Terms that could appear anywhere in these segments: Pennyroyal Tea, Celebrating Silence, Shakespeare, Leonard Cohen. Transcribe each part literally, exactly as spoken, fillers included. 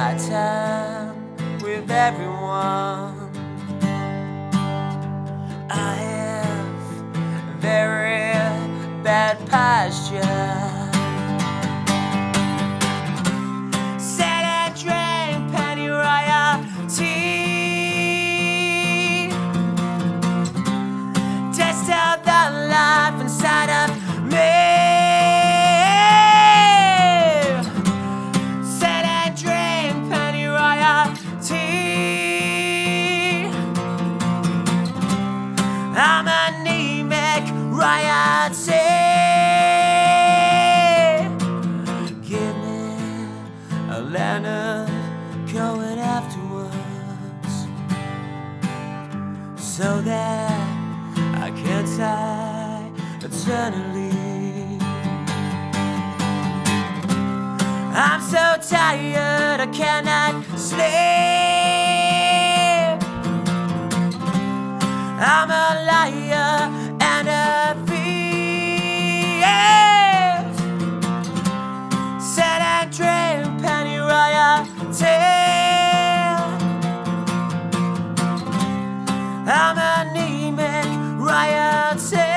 my time with everyone. I have very bad posture. Said I drank Pennyroyal tea. Test out the life inside of me. I'm anemic, royalty. Give me a Leonard Cohen afterwards, so that I can sigh eternally. I'm so tired, I cannot sleep. I'm a and a thief. Said I drank Pennyroyal tea. I'm anemic, royalty.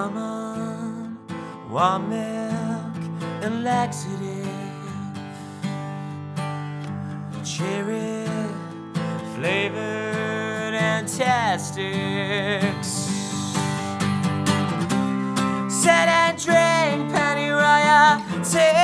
I'm on warm milk and laxative, cherry flavored antacids. Said I drank Pennyroyal tea.